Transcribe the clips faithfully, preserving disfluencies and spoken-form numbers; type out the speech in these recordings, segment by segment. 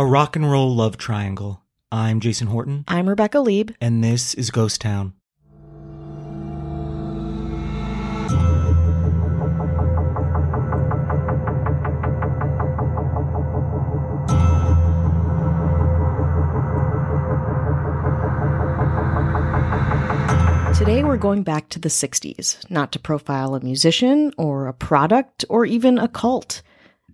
A rock and roll love triangle. I'm Jason Horton. I'm Rebecca Lieb. And this is Ghost Town. Today we're going back to the sixties, not to profile a musician or a product or even a cult.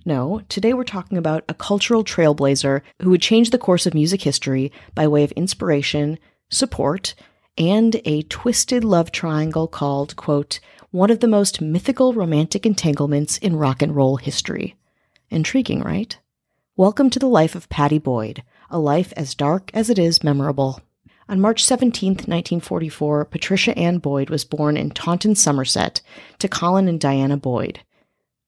No, today we're talking about a cultural trailblazer who would change the course of music history by way of inspiration, support, and a twisted love triangle called, quote, one of the most mythical romantic entanglements in rock and roll history. Intriguing, right? Welcome to the life of Pattie Boyd, a life as dark as it is memorable. On March seventeenth, nineteen forty-four, Patricia Ann Boyd was born in Taunton, Somerset, to Colin and Diana Boyd.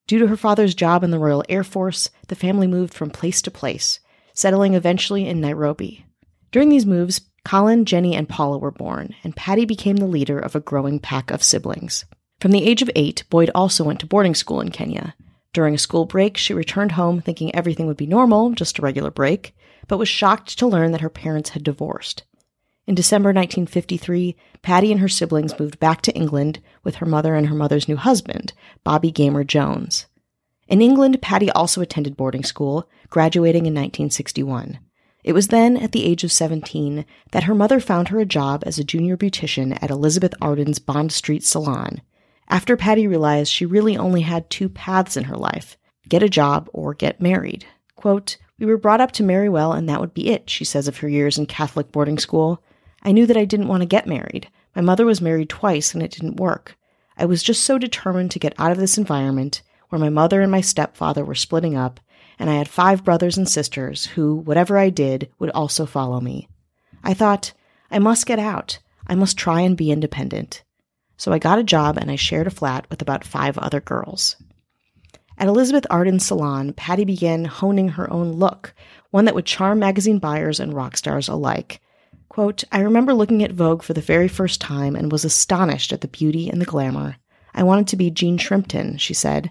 Due to her father's job in the Royal Air Force, the family moved from place to place, settling eventually in Nairobi. During these moves, Colin, Jenny, and Paula were born, and Pattie became the leader of a growing pack of siblings. From the age of eight, Boyd also went to boarding school in Kenya. During a school break, she returned home thinking everything would be normal, just a regular break, but was shocked to learn that her parents had divorced. In December nineteen fifty-three, Pattie and her siblings moved back to England with her mother and her mother's new husband, Bobby Gamer Jones. In England, Pattie also attended boarding school, graduating in nineteen sixty-one. It was then, at the age of seventeen, that her mother found her a job as a junior beautician at Elizabeth Arden's Bond Street salon, after Pattie realized she really only had two paths in her life, get a job or get married. Quote, "We were brought up to marry well and that would be it," she says of her years in Catholic boarding school. "I knew that I didn't want to get married. My mother was married twice and it didn't work. I was just so determined to get out of this environment where my mother and my stepfather were splitting up, and I had five brothers and sisters who, whatever I did, would also follow me. I thought, I must get out. I must try and be independent. So I got a job and I shared a flat with about five other girls." At Elizabeth Arden's salon, Pattie began honing her own look, one that would charm magazine buyers and rock stars alike. Quote, "I remember looking at Vogue for the very first time and was astonished at the beauty and the glamour. I wanted to be Jean Shrimpton," she said.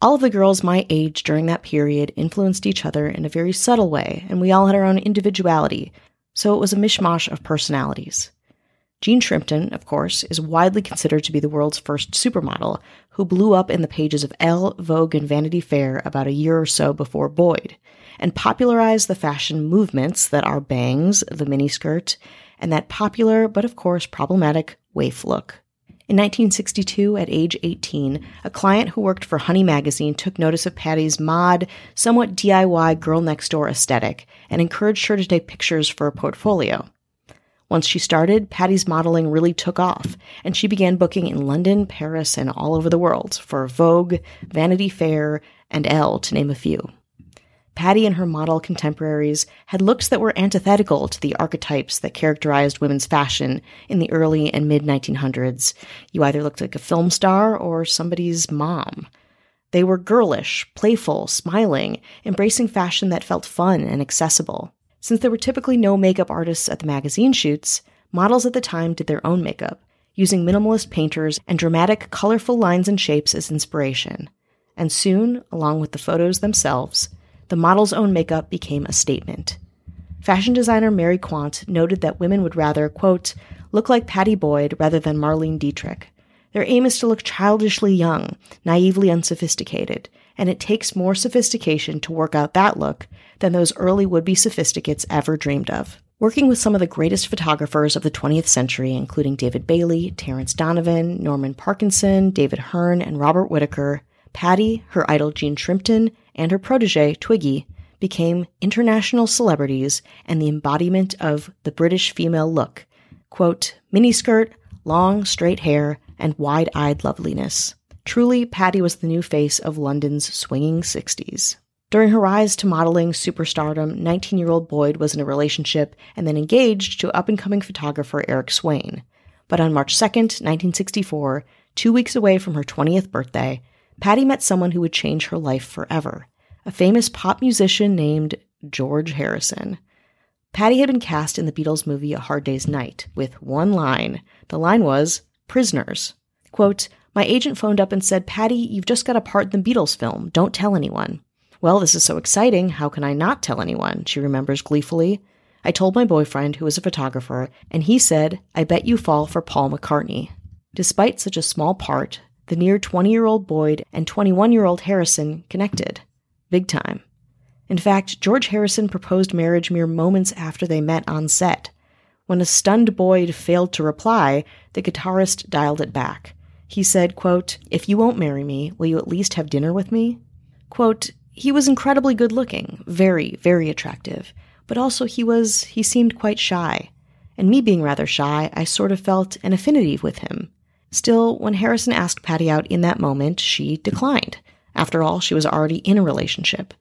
"All of the girls my age during that period influenced each other in a very subtle way, and we all had our own individuality, so it was a mishmash of personalities." Jean Shrimpton, of course, is widely considered to be the world's first supermodel, who blew up in the pages of Elle, Vogue, and Vanity Fair about a year or so before Boyd, and popularized the fashion movements that are bangs, the miniskirt, and that popular, but of course problematic, waif look. In nineteen sixty-two, at age eighteen, a client who worked for Honey magazine took notice of Pattie's mod, somewhat D I Y girl-next-door aesthetic and encouraged her to take pictures for a portfolio. Once she started, Pattie's modeling really took off, and she began booking in London, Paris, and all over the world for Vogue, Vanity Fair, and Elle, to name a few. Pattie and her model contemporaries had looks that were antithetical to the archetypes that characterized women's fashion in the early and mid nineteen hundreds. You either looked like a film star or somebody's mom. They were girlish, playful, smiling, embracing fashion that felt fun and accessible. Since there were typically no makeup artists at the magazine shoots, models at the time did their own makeup, using minimalist painters and dramatic, colorful lines and shapes as inspiration. And soon, along with the photos themselves, the model's own makeup became a statement. Fashion designer Mary Quant noted that women would rather, quote, "look like Pattie Boyd rather than Marlene Dietrich. Their aim is to look childishly young, naively unsophisticated, and it takes more sophistication to work out that look than those early would-be sophisticates ever dreamed of." Working with some of the greatest photographers of the twentieth century, including David Bailey, Terence Donovan, Norman Parkinson, David Hearn, and Robert Whittaker, Pattie, her idol Jean Shrimpton, and her protege, Twiggy, became international celebrities and the embodiment of the British female look, quote, "miniskirt, long, straight hair, and wide-eyed loveliness." Truly, Pattie was the new face of London's swinging sixties. During her rise to modeling superstardom, nineteen-year-old Boyd was in a relationship and then engaged to up-and-coming photographer Eric Swain. But on March second, nineteen sixty-four, two weeks away from her twentieth birthday, Pattie met someone who would change her life forever, a famous pop musician named George Harrison. Pattie had been cast in the Beatles movie A Hard Day's Night with one line. The line was, "Prisoners." Quote, "My agent phoned up and said, Pattie, you've just got a part in the Beatles film. Don't tell anyone." Well, this is so exciting. How can I not tell anyone? She remembers gleefully. I told my boyfriend, who was a photographer, and he said, I bet you fall for Paul McCartney. Despite such a small part, the near twenty-year-old Boyd and twenty-one-year-old Harrison connected. Big time. In fact, George Harrison proposed marriage mere moments after they met on set. When a stunned Boyd failed to reply, the guitarist dialed it back. He said, quote, if you won't marry me, will you at least have dinner with me? Quote, he was incredibly good-looking, very, very attractive. But also he was, he seemed quite shy. And me being rather shy, I sort of felt an affinity with him. Still, when Harrison asked Patty out in that moment, she declined. After all, she was already in a relationship.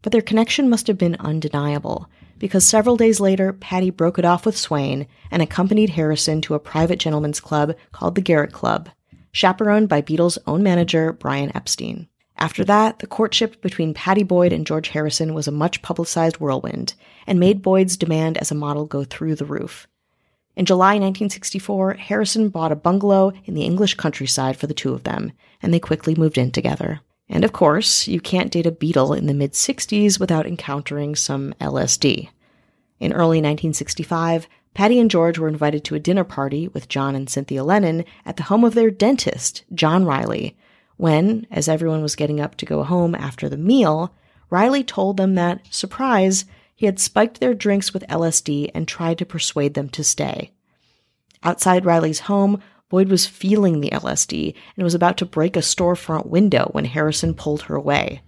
But their connection must have been undeniable, because several days later, Patty broke it off with Swain and accompanied Harrison to a private gentleman's club called the Garrick Club, chaperoned by Beatles' own manager, Brian Epstein. After that, the courtship between Pattie Boyd and George Harrison was a much-publicized whirlwind, and made Boyd's demand as a model go through the roof. In July nineteen sixty-four, Harrison bought a bungalow in the English countryside for the two of them, and they quickly moved in together. And of course, you can't date a Beatle in the mid-sixties without encountering some L S D. In early nineteen sixty-five, Patty and George were invited to a dinner party with John and Cynthia Lennon at the home of their dentist, John Riley, when, as everyone was getting up to go home after the meal, Riley told them that, surprise, he had spiked their drinks with L S D and tried to persuade them to stay. Outside Riley's home, Boyd was feeling the L S D and was about to break a storefront window when Harrison pulled her away.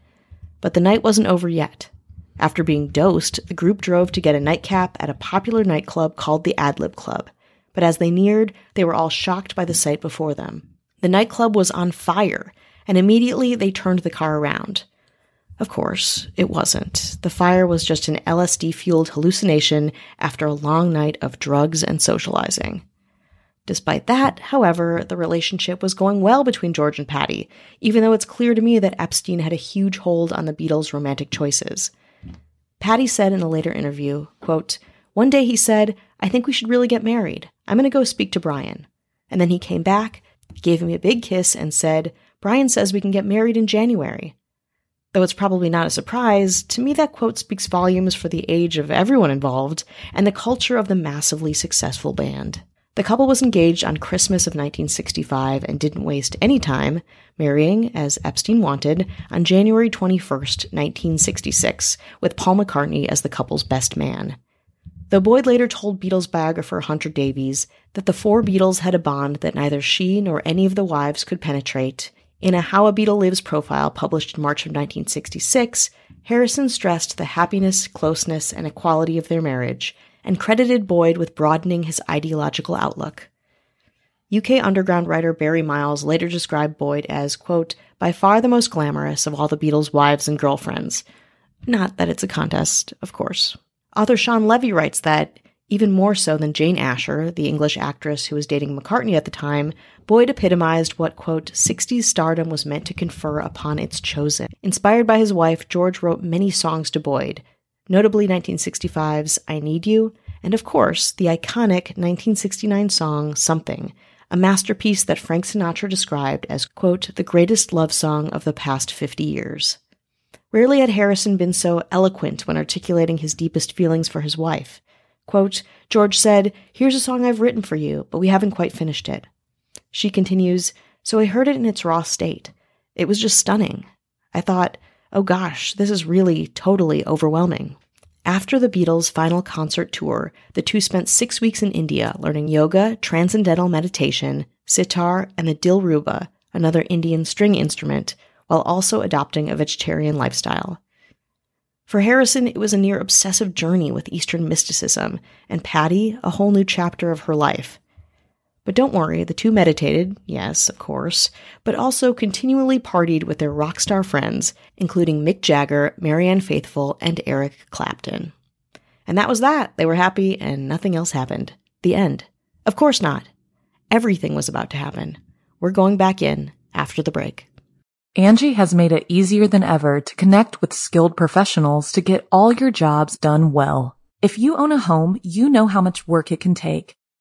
But the night wasn't over yet. After being dosed, the group drove to get a nightcap at a popular nightclub called the Ad-Lib Club. But as they neared, they were all shocked by the sight before them. The nightclub was on fire, and immediately they turned the car around. Of course, it wasn't. The fire was just an L S D-fueled hallucination after a long night of drugs and socializing. Despite that, however, the relationship was going well between George and Patty, even though it's clear to me that Epstein had a huge hold on the Beatles' romantic choices. Patty said in a later interview, quote, one day he said, I think we should really get married. I'm going to go speak to Brian. And then he came back, gave me a big kiss, and said, Brian says we can get married in January. Though it's probably not a surprise, to me that quote speaks volumes for the age of everyone involved and the culture of the massively successful band. The couple was engaged on Christmas of nineteen sixty-five and didn't waste any time, marrying, as Epstein wanted, on January twenty-first, nineteen sixty-six, with Paul McCartney as the couple's best man. Though Boyd later told Beatles biographer Hunter Davies that the four Beatles had a bond that neither she nor any of the wives could penetrate, in a How a Beatle Lives profile published in March of nineteen sixty-six, Harrison stressed the happiness, closeness, and equality of their marriage, and credited Boyd with broadening his ideological outlook. U K underground writer Barry Miles later described Boyd as, quote, by far the most glamorous of all the Beatles' wives and girlfriends. Not that it's a contest, of course. Author Sean Levy writes that, even more so than Jane Asher, the English actress who was dating McCartney at the time, Boyd epitomized what, quote, sixties stardom was meant to confer upon its chosen. Inspired by his wife, George wrote many songs to Boyd, notably nineteen sixty-five's I Need You, and of course, the iconic nineteen sixty-nine song Something, a masterpiece that Frank Sinatra described as, quote, the greatest love song of the past fifty years. Rarely had Harrison been so eloquent when articulating his deepest feelings for his wife. Quote, George said, here's a song I've written for you, but we haven't quite finished it. She continues, so I heard it in its raw state. It was just stunning. I thought, oh gosh, this is really totally overwhelming. After the Beatles' final concert tour, the two spent six weeks in India learning yoga, transcendental meditation, sitar, and the dilruba, another Indian string instrument, while also adopting a vegetarian lifestyle. For Harrison, it was a near obsessive journey with Eastern mysticism, and Patty, a whole new chapter of her life. But don't worry, the two meditated, yes, of course, but also continually partied with their rock star friends, including Mick Jagger, Marianne Faithfull, and Eric Clapton. And that was that. They were happy, and nothing else happened. The end. Of course not. Everything was about to happen. We're going back in after the break. Angie has made it easier than ever to connect with skilled professionals to get all your jobs done well. If you own a home, you know how much work it can take,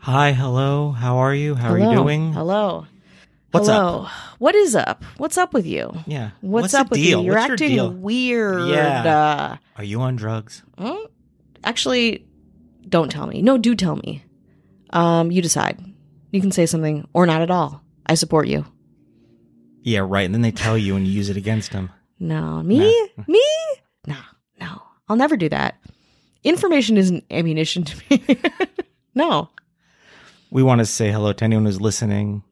Hi, hello, how are you? How hello. are you doing? Hello. What's hello. up? What is up? What's up with you? Yeah. What's, What's up with deal? you? You're What's acting your deal? weird. Yeah. Uh, are you on drugs? Mm? Actually, don't tell me. No, do tell me. Um, you decide. You can say something or not at all. I support you. Yeah, right. And then they tell you and you use it against them. No. Me? No. Me? No. No. I'll never do that. Information isn't ammunition to me. No. We want to say hello to anyone who's listening,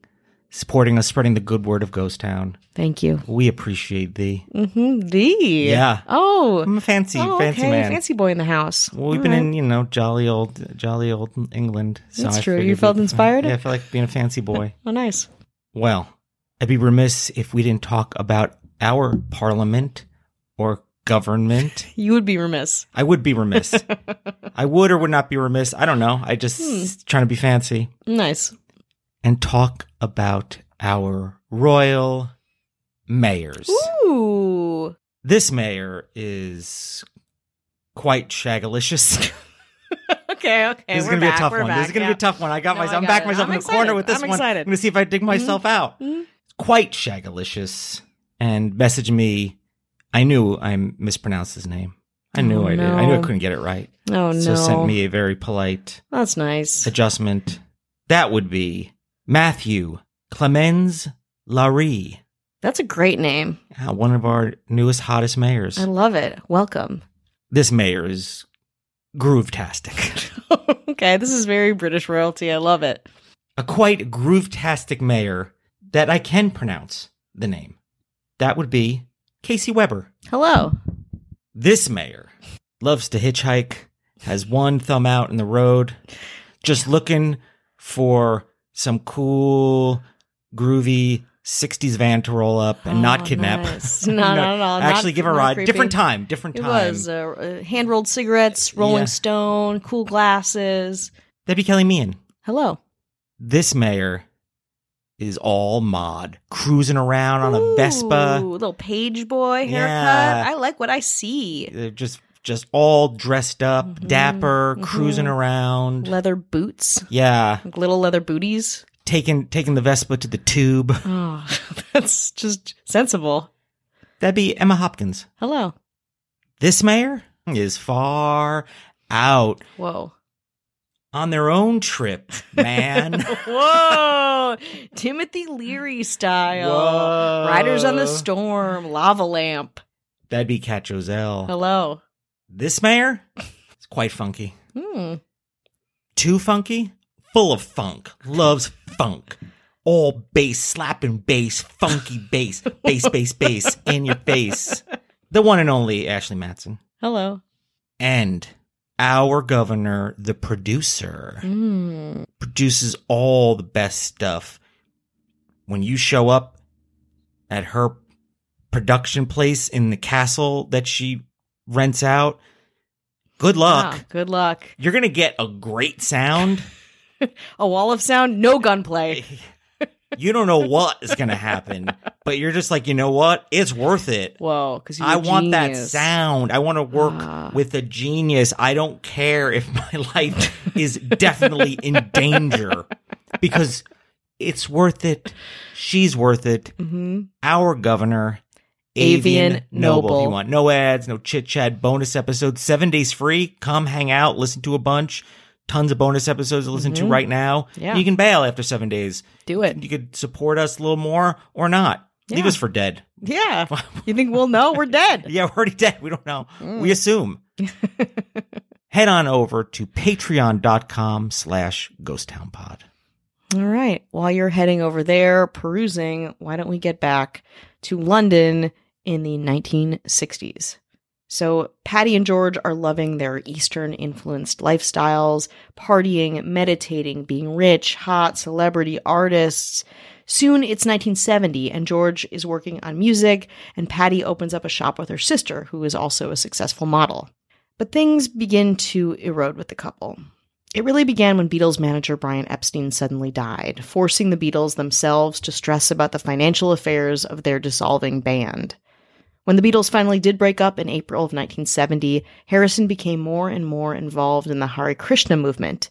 supporting us, spreading the good word of Ghost Town. Thank you. We appreciate thee. Mm-hmm. Thee? Yeah. Oh. I'm a fancy, oh, fancy okay. man. Fancy boy in the house. Well, we've All been right. in, you know, jolly old, jolly old England. So That's I true. You felt inspired? Uh, yeah, I feel like being a fancy boy. Oh, nice. Well, I'd be remiss if we didn't talk about our parliament or government. You would be remiss. I would be remiss. I would or would not be remiss. I don't know. I just hmm. trying to be fancy. Nice. And talk about our royal mayors. Ooh. This mayor is quite shagalicious. Okay, okay. This is going to be a tough one. Back, this is going to yeah. be a tough one. I got no, myself. I got I'm back it. myself I'm in excited. the corner with this I'm one. I'm going to see if I dig mm-hmm. myself out. Mm-hmm. Quite shagalicious. And message me. I knew I mispronounced his name. I knew oh, I did. No. I knew I couldn't get it right. Oh, so no. So sent me a very polite That's nice. adjustment. That would be Matthew Clemens Larree. That's a great name. Yeah, one of our newest, hottest mayors. I love it. Welcome. This mayor is groove-tastic. Okay, this is very British royalty. I love it. A quite groove-tastic mayor that I can pronounce the name. That would be Casey Weber. Hello. This mayor loves to hitchhike, has one thumb out in the road, just looking for some cool, groovy sixties van to roll up and oh, not kidnap. Nice. No, no, not at all. Actually, not, give a ride. Creepy. Different time. Different time. It was uh, hand-rolled cigarettes, Rolling yeah. Stone, cool glasses. That'd be Kelly Meehan. Hello. This mayor is all mod, cruising around on Ooh, a Vespa, little page boy haircut. Yeah. I like what I see. They're just, just all dressed up, mm-hmm. dapper, mm-hmm. cruising around, leather boots. Yeah, like little leather booties. Taking, taking the Vespa to the tube. Oh, that's just sensible. That'd be Emma Hopkins. Hello. This mayor is far out. Whoa. On their own trip, man. Whoa. Timothy Leary style. Whoa. Riders on the Storm, Lava Lamp. That'd be Cat Joselle. Hello. This mayor? It's quite funky. Hmm. Too funky? Full of funk. Loves funk. All bass, slapping bass, funky bass. Bass, bass, bass, in your face. The one and only Ashley Madison. Hello. And our governor, the producer, mm. produces all the best stuff. When you show up at her production place in the castle that she rents out, good luck. Ah, good luck. You're going to get a great sound. A wall of sound, no gunplay. You don't know what is going to happen, But you're just like, you know what? It's worth it. Well, because I want that sound. I want to work ah. with a genius. I don't care if my life is definitely in danger, because it's worth it. She's worth it. Mm-hmm. Our governor, Avian, Avian Noble. Noble. If you want no ads, no chit chat, bonus episodes, seven days free. Come hang out, listen to a bunch. Tons of bonus episodes to listen mm-hmm. to right now. Yeah. You can bail after seven days. Do it. You could support us a little more or not. Yeah. Leave us for dead. Yeah. You think we'll know? We're dead. Yeah, we're already dead. We don't know. Mm. We assume. Head on over to patreon.com slash ghosttownpod. All right. While you're heading over there perusing, why don't we get back to London in the nineteen sixties? So Pattie and George are loving their Eastern-influenced lifestyles, partying, meditating, being rich, hot, celebrity artists. Soon it's nineteen seventy, and George is working on music, and Pattie opens up a shop with her sister, who is also a successful model. But things begin to erode with the couple. It really began when Beatles manager Brian Epstein suddenly died, forcing the Beatles themselves to stress about the financial affairs of their dissolving band. When the Beatles finally did break up in April of nineteen seventy, Harrison became more and more involved in the Hare Krishna movement.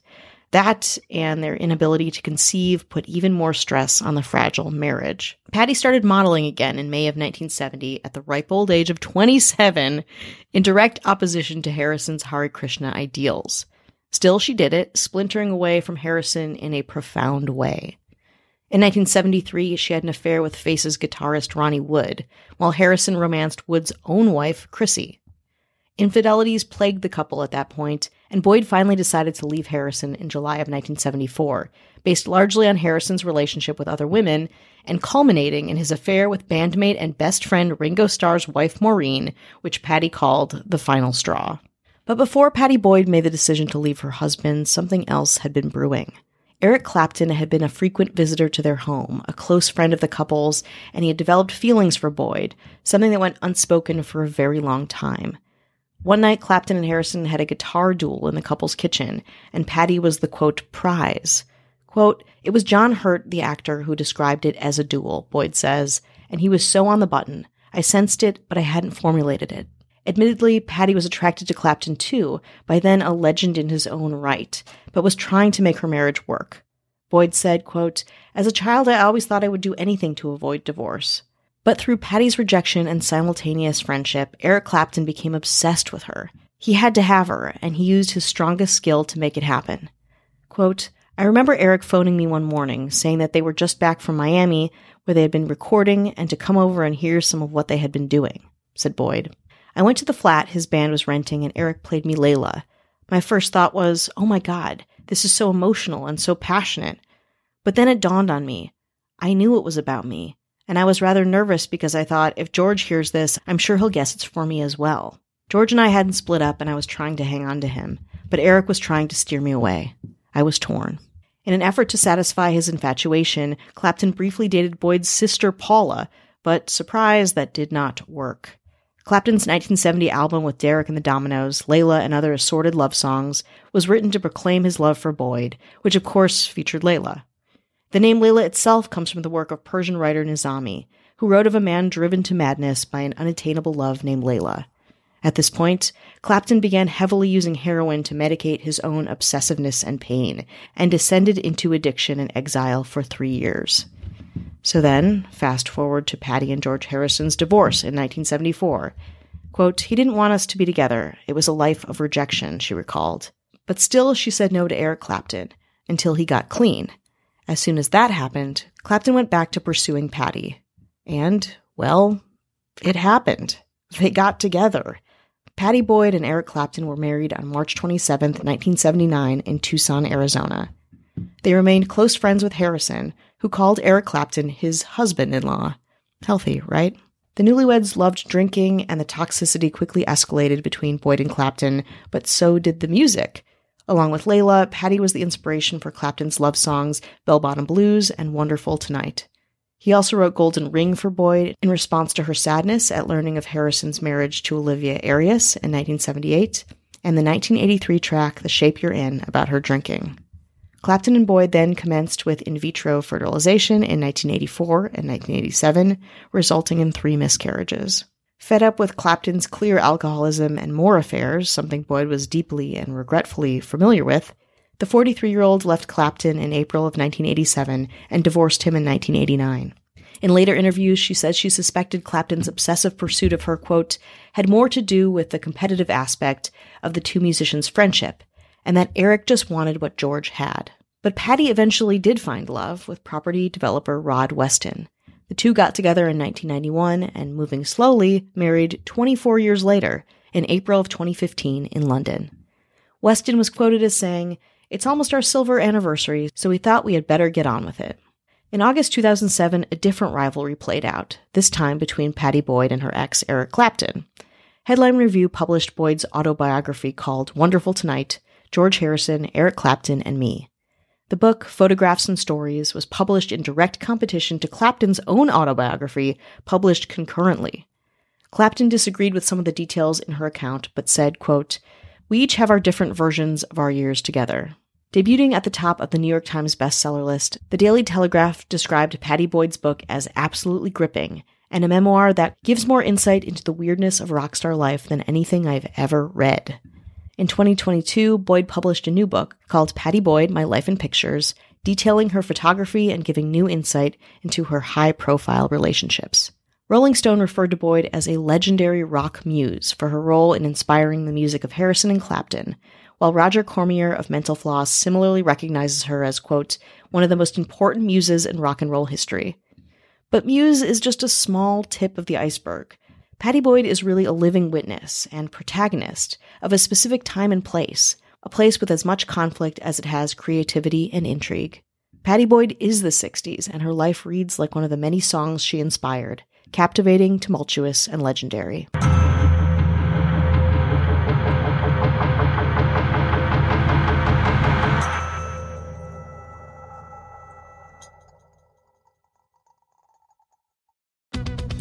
That and their inability to conceive put even more stress on the fragile marriage. Pattie started modeling again in May of nineteen seventy at the ripe old age of twenty-seven, in direct opposition to Harrison's Hare Krishna ideals. Still, she did it, splintering away from Harrison in a profound way. In nineteen seventy-three, she had an affair with Faces guitarist Ronnie Wood, while Harrison romanced Wood's own wife, Chrissy. Infidelities plagued the couple at that point, and Boyd finally decided to leave Harrison in July of nineteen seventy-four, based largely on Harrison's relationship with other women, and culminating in his affair with bandmate and best friend Ringo Starr's wife Maureen, which Pattie called the final straw. But before Pattie Boyd made the decision to leave her husband, something else had been brewing. Eric Clapton had been a frequent visitor to their home, a close friend of the couple's, and he had developed feelings for Boyd, something that went unspoken for a very long time. One night, Clapton and Harrison had a guitar duel in the couple's kitchen, and Pattie was the, quote, prize. Quote, it was John Hurt, the actor, who described it as a duel, Boyd says, and he was so on the button. I sensed it, but I hadn't formulated it. Admittedly, Pattie was attracted to Clapton too, by then a legend in his own right, but was trying to make her marriage work. Boyd said, quote, as a child, I always thought I would do anything to avoid divorce. But through Pattie's rejection and simultaneous friendship, Eric Clapton became obsessed with her. He had to have her, and he used his strongest skill to make it happen. Quote, I remember Eric phoning me one morning, saying that they were just back from Miami, where they had been recording, and to come over and hear some of what they had been doing, said Boyd. I went to the flat his band was renting, and Eric played me Layla. My first thought was, oh my God, this is so emotional and so passionate. But then it dawned on me. I knew it was about me, and I was rather nervous because I thought, if George hears this, I'm sure he'll guess it's for me as well. George and I hadn't split up, and I was trying to hang on to him, but Eric was trying to steer me away. I was torn. In an effort to satisfy his infatuation, Clapton briefly dated Boyd's sister Paula, but surprise, that did not work. Clapton's nineteen seventy album with Derek and the Dominoes, Layla and Other Assorted Love Songs, was written to proclaim his love for Boyd, which of course featured Layla. The name Layla itself comes from the work of Persian writer Nizami, who wrote of a man driven to madness by an unattainable love named Layla. At this point, Clapton began heavily using heroin to medicate his own obsessiveness and pain, and descended into addiction and exile for three years. So then, fast forward to Pattie and George Harrison's divorce in nineteen seventy-four. Quote, he didn't want us to be together. It was a life of rejection, she recalled. But still, she said no to Eric Clapton, until he got clean. As soon as that happened, Clapton went back to pursuing Pattie. And, well, it happened. They got together. Pattie Boyd and Eric Clapton were married on March twenty-seventh, nineteen seventy-nine, in Tucson, Arizona. They remained close friends with Harrison, who called Eric Clapton his husband-in-law. Healthy, right? The newlyweds loved drinking, and the toxicity quickly escalated between Boyd and Clapton, but so did the music. Along with Layla, Pattie was the inspiration for Clapton's love songs Bell Bottom Blues and Wonderful Tonight. He also wrote Golden Ring for Boyd in response to her sadness at learning of Harrison's marriage to Olivia Arias in nineteen seventy-eight, and the nineteen eighty-three track The Shape You're In about her drinking. Clapton and Boyd then commenced with in vitro fertilization in nineteen eighty-four and nineteen eighty-seven, resulting in three miscarriages. Fed up with Clapton's clear alcoholism and more affairs, something Boyd was deeply and regretfully familiar with, the forty-three-year-old left Clapton in April of nineteen eighty-seven and divorced him in nineteen eighty-nine. In later interviews, she said she suspected Clapton's obsessive pursuit of her, quote, had more to do with the competitive aspect of the two musicians' friendship, and that Eric just wanted what George had. But Pattie eventually did find love with property developer Rod Weston. The two got together in nineteen ninety-one and, moving slowly, married twenty-four years later, in April of twenty fifteen in London. Weston was quoted as saying, "It's almost our silver anniversary, so we thought we had better get on with it." In August two thousand seven, a different rivalry played out, this time between Pattie Boyd and her ex, Eric Clapton. Headline Review published Boyd's autobiography called Wonderful Tonight, George Harrison, Eric Clapton, and Me. The book, Photographs and Stories, was published in direct competition to Clapton's own autobiography, published concurrently. Clapton disagreed with some of the details in her account, but said, quote, "We each have our different versions of our years together." Debuting at the top of the New York Times bestseller list, the Daily Telegraph described Pattie Boyd's book as absolutely gripping, and a memoir that gives more insight into the weirdness of rock star life than anything I've ever read. In twenty twenty-two, Boyd published a new book called Pattie Boyd, My Life in Pictures, detailing her photography and giving new insight into her high-profile relationships. Rolling Stone referred to Boyd as a legendary rock muse for her role in inspiring the music of Harrison and Clapton, while Roger Cormier of Mental Floss similarly recognizes her as, quote, one of the most important muses in rock and roll history. But muse is just a small tip of the iceberg. Pattie Boyd is really a living witness and protagonist of a specific time and place, a place with as much conflict as it has creativity and intrigue. Pattie Boyd is the sixties, and her life reads like one of the many songs she inspired, captivating, tumultuous, and legendary.